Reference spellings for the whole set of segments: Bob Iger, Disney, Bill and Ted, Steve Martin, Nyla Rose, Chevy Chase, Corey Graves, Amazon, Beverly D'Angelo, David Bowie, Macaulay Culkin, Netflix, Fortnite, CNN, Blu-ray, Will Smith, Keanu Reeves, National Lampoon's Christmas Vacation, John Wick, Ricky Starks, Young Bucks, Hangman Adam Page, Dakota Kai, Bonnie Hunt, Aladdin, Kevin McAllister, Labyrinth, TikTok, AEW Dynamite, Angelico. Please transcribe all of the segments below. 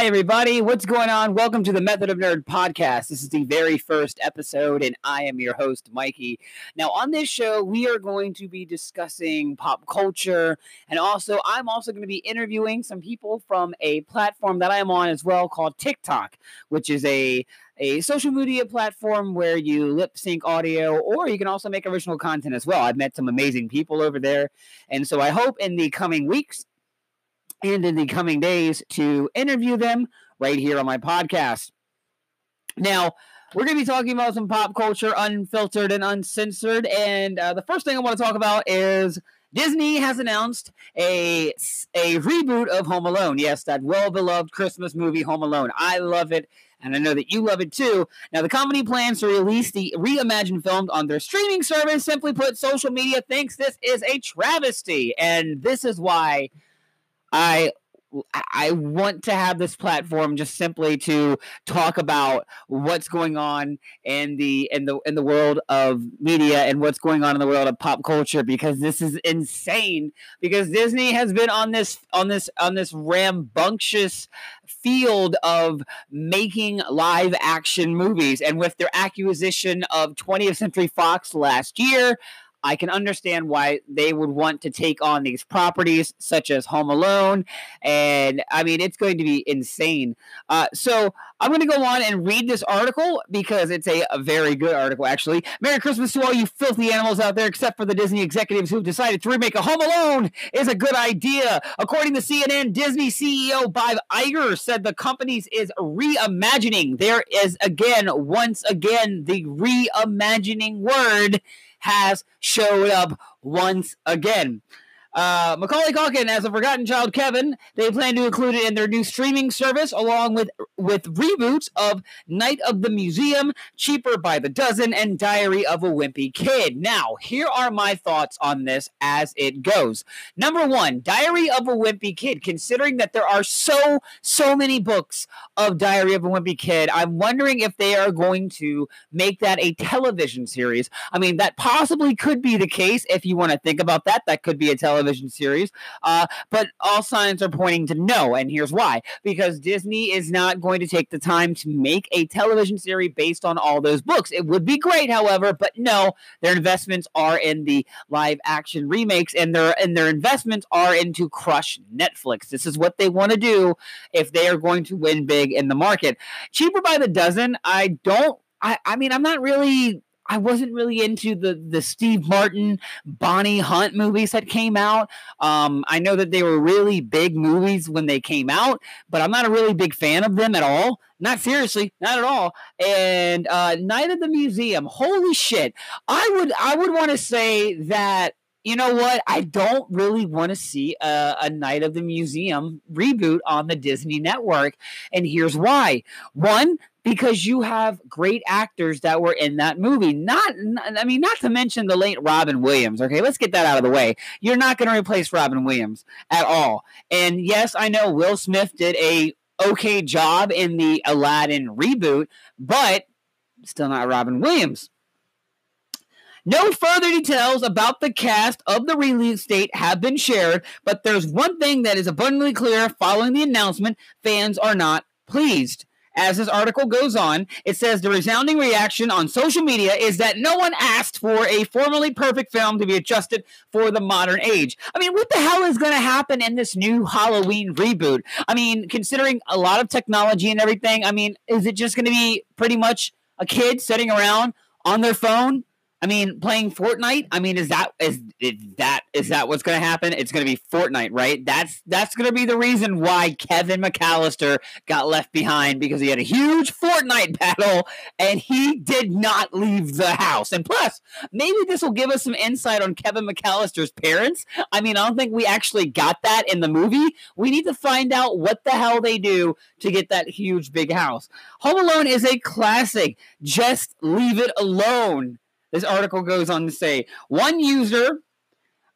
Hi, everybody. What's going on? Welcome to the Method of Nerd podcast. This is the very first episode, and I am your host, Mikey. Now, on this show, we are going to be discussing pop culture, and also, I'm also going to be interviewing some people from a platform that I am on as well called TikTok, which is a social media platform where you lip sync audio, or you can also make original content as well. I've met some amazing people over there, and so I hope in the coming weeks and in the coming days to interview them right here on my podcast. Now, we're going to be talking about some pop culture, unfiltered and uncensored, and the first thing I want to talk about is Disney has announced a reboot of Home Alone. Yes, that well-beloved Christmas movie, Home Alone. I love it, and I know that you love it too. Now, the company plans to release the reimagined film on their streaming service. Simply put, social media thinks this is a travesty, and this is why I want to have this platform just simply to talk about what's going on in the world of media and what's going on in the world of pop culture, because this is insane, because Disney has been on this rambunctious field of making live action movies, and with their acquisition of 20th Century Fox last year, I can understand why they would want to take on these properties such as Home Alone. And I mean, it's going to be insane. So I'm going to go on and read this article because it's a very good article, actually. Merry Christmas to all you filthy animals out there, except for the Disney executives who've decided to remake a Home Alone is a good idea. According to CNN, Disney CEO Bob Iger said the company is reimagining. There is once again, the reimagining word has showed up once again. Macaulay Culkin as a forgotten child, Kevin. They plan to include it in their new streaming service, along with reboots of Night of the Museum, Cheaper by the Dozen, and Diary of a Wimpy Kid. Now, here are my thoughts on this as it goes. Number one, Diary of a Wimpy Kid. Considering that there are so many books of Diary of a Wimpy Kid, I'm wondering if they are going to make that a television series. I mean, that possibly could be the case if you want to think about that. That could be a television series, but all signs are pointing to no, and here's why. Because Disney is not going to take the time to make a television series based on all those books. It would be great, however, but no, their investments are in the live action remakes, and their investments are into crush Netflix. This is what they want to do if they are going to win big in the market. Cheaper by the Dozen, I wasn't really into the Steve Martin, Bonnie Hunt movies that came out. I know that they were really big movies when they came out, but I'm not a really big fan of them at all. Not seriously, not at all. And Night at the Museum, holy shit. I would want to say that, you know what? I don't really want to see a Night of the Museum reboot on the Disney Network, and here's why. One, because you have great actors that were in that movie. Not to mention the late Robin Williams. Okay, let's get that out of the way. You're not going to replace Robin Williams at all. And yes, I know Will Smith did a okay job in the Aladdin reboot, but still not Robin Williams. No further details about the cast of the release date have been shared, but there's one thing that is abundantly clear following the announcement: fans are not pleased. As this article goes on, it says the resounding reaction on social media is that no one asked for a formerly perfect film to be adjusted for the modern age. I mean, what the hell is going to happen in this new Halloween reboot? I mean, considering a lot of technology and everything, I mean, is it just going to be pretty much a kid sitting around on their phone? I mean, playing Fortnite. I mean, is that what's going to happen? It's going to be Fortnite, right? That's going to be the reason why Kevin McAllister got left behind, because he had a huge Fortnite battle and he did not leave the house. And plus, maybe this will give us some insight on Kevin McAllister's parents. I mean, I don't think we actually got that in the movie. We need to find out what the hell they do to get that huge big house. Home Alone is a classic. Just leave it alone. This article goes on to say, one user,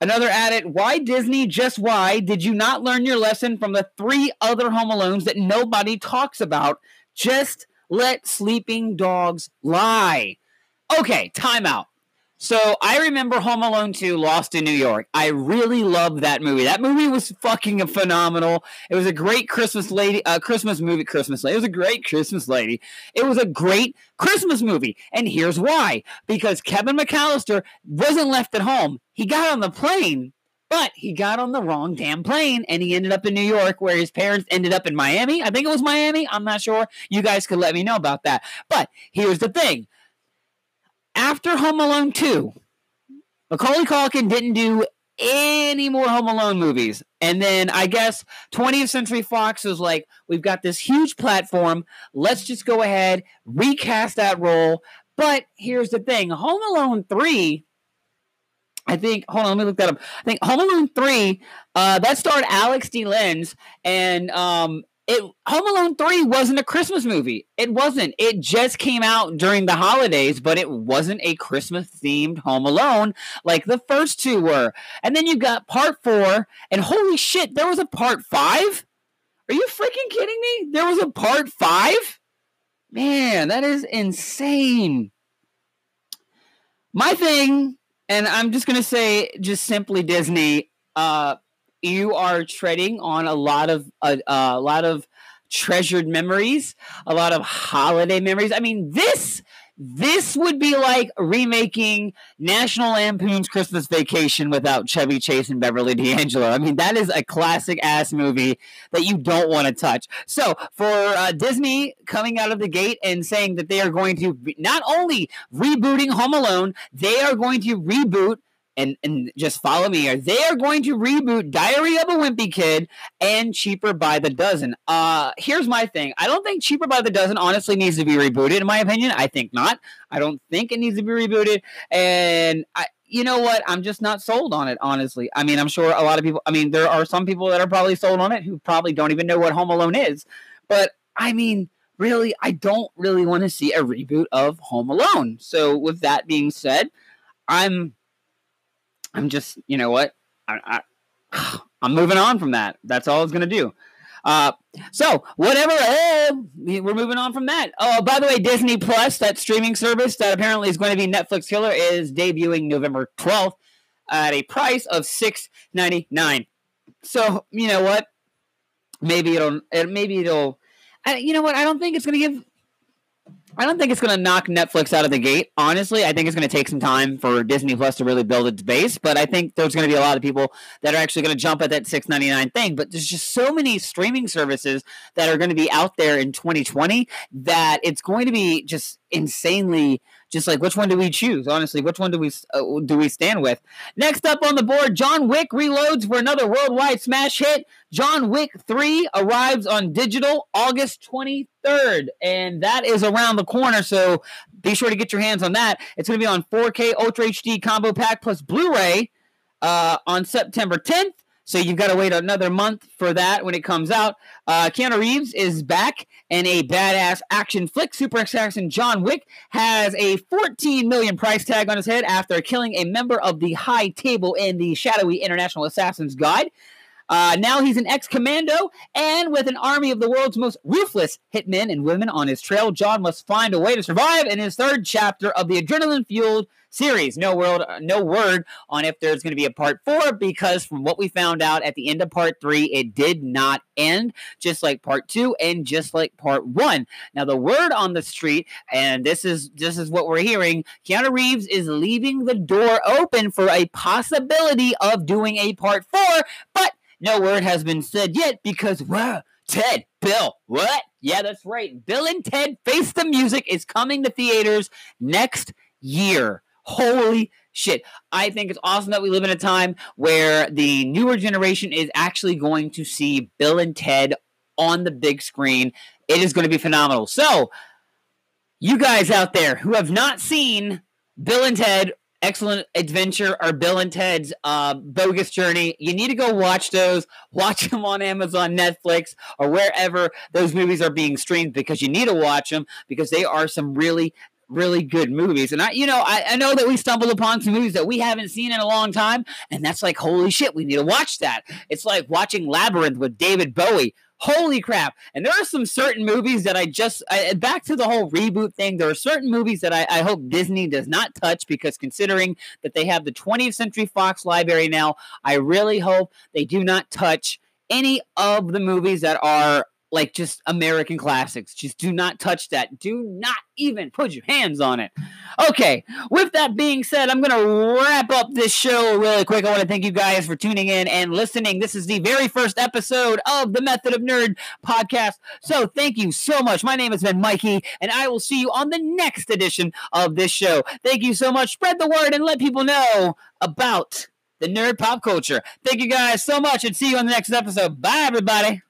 another added, why Disney, just why did you not learn your lesson from the three other Home Alones that nobody talks about? Just let sleeping dogs lie. Okay, time out. So I remember Home Alone 2, Lost in New York. I really loved that movie. That movie was fucking phenomenal. It was a great It was a great Christmas lady. It was a great Christmas movie. And here's why. Because Kevin McAllister wasn't left at home. He got on the plane, but he got on the wrong damn plane, and he ended up in New York, where his parents ended up in Miami. I think it was Miami. I'm not sure. You guys could let me know about that. But here's the thing. After Home Alone 2, Macaulay Culkin didn't do any more Home Alone movies. And then I guess 20th Century Fox was like, we've got this huge platform. Let's just go ahead, recast that role. But here's the thing. Home Alone 3, I think, hold on, let me look that up. I think Home Alone 3, that starred Alex D. Linz, and Home Alone 3 wasn't a Christmas movie. It wasn't. It just came out during the holidays, but it wasn't a Christmas-themed Home Alone like the first two were. And then you got Part 4, and holy shit, there was a Part 5? Are you freaking kidding me? There was a Part 5? Man, that is insane. My thing, and I'm just going to say just simply Disney, you are treading on a lot of treasured memories, a lot of holiday memories. I mean, this would be like remaking National Lampoon's Christmas Vacation without Chevy Chase and Beverly D'Angelo. I mean, that is a classic-ass movie that you don't want to touch. So for Disney coming out of the gate and saying that they are going to not only rebooting Home Alone, they are going to reboot And just follow me here. They are going to reboot Diary of a Wimpy Kid and Cheaper by the Dozen. Here's my thing. I don't think Cheaper by the Dozen honestly needs to be rebooted, in my opinion. I think not. I don't think it needs to be rebooted. And you know what? I'm just not sold on it, honestly. I mean, I'm sure a lot of people... I mean, there are some people that are probably sold on it who probably don't even know what Home Alone is. But, I mean... really, I don't really want to see a reboot of Home Alone. So, with that being said, I'm just, you know what? I'm moving on from that. That's all I was going to do. So, whatever. We're moving on from that. Oh, by the way, Disney Plus, that streaming service that apparently is going to be Netflix killer, is debuting November 12th at a price of $6.99. So, you know what? You know what? I don't think it's going to knock Netflix out of the gate. Honestly, I think it's going to take some time for Disney Plus to really build its base. But I think there's going to be a lot of people that are actually going to jump at that $6.99 thing. But there's just so many streaming services that are going to be out there in 2020 that it's going to be just insanely... just like, which one do we choose? Honestly, which one do we stand with? Next up on the board, John Wick reloads for another worldwide smash hit. John Wick 3 arrives on digital August 23rd, and that is around the corner, so be sure to get your hands on that. It's going to be on 4K Ultra HD Combo Pack plus Blu-ray on September 10th, so you've got to wait another month for that when it comes out. Keanu Reeves is back in a badass action flick. Super assassin John Wick has a $14 million price tag on his head after killing a member of the High Table in the shadowy International Assassin's Guide. Now he's an ex-commando, and with an army of the world's most ruthless hitmen and women on his trail, John must find a way to survive in his third chapter of the adrenaline-fueled series. No word on if there's going to be a part 4, because from what we found out at the end of part 3, it did not end, just like part 2 and just like part 1. Now, the word on the street, and this is what we're hearing, Keanu Reeves is leaving the door open for a possibility of doing a part 4, but no word has been said yet, because, wow, Ted, Bill, what? Yeah, that's right. Bill and Ted Face the Music is coming to theaters next year. Holy shit. I think it's awesome that we live in a time where the newer generation is actually going to see Bill and Ted on the big screen. It is going to be phenomenal. So, you guys out there who have not seen Bill and Ted Excellent Adventure or Bill and Ted's Bogus Journey, you need to go watch those. Watch them on Amazon, Netflix, or wherever those movies are being streamed, because you need to watch them, because they are some really, really good movies. And I know that we stumbled upon some movies that we haven't seen in a long time, and that's like, holy shit, we need to watch that. It's like watching Labyrinth with David Bowie. holy crap. And there are some certain movies that I back to the whole reboot thing. There are certain movies that I hope Disney does not touch, because considering that they have the 20th Century Fox library now, I really hope they do not touch any of the movies that are like just American classics. Just do not touch that. Do not even put your hands on it. Okay, with that being said, I'm going to wrap up this show really quick. I want to thank you guys for tuning in and listening. This is the very first episode of the Method of Nerd podcast, so thank you so much. My name has been Mikey, and I will see you on the next edition of this show. Thank you so much. Spread the word and let people know about the nerd pop culture. Thank you guys so much, and see you on the next episode. Bye, everybody.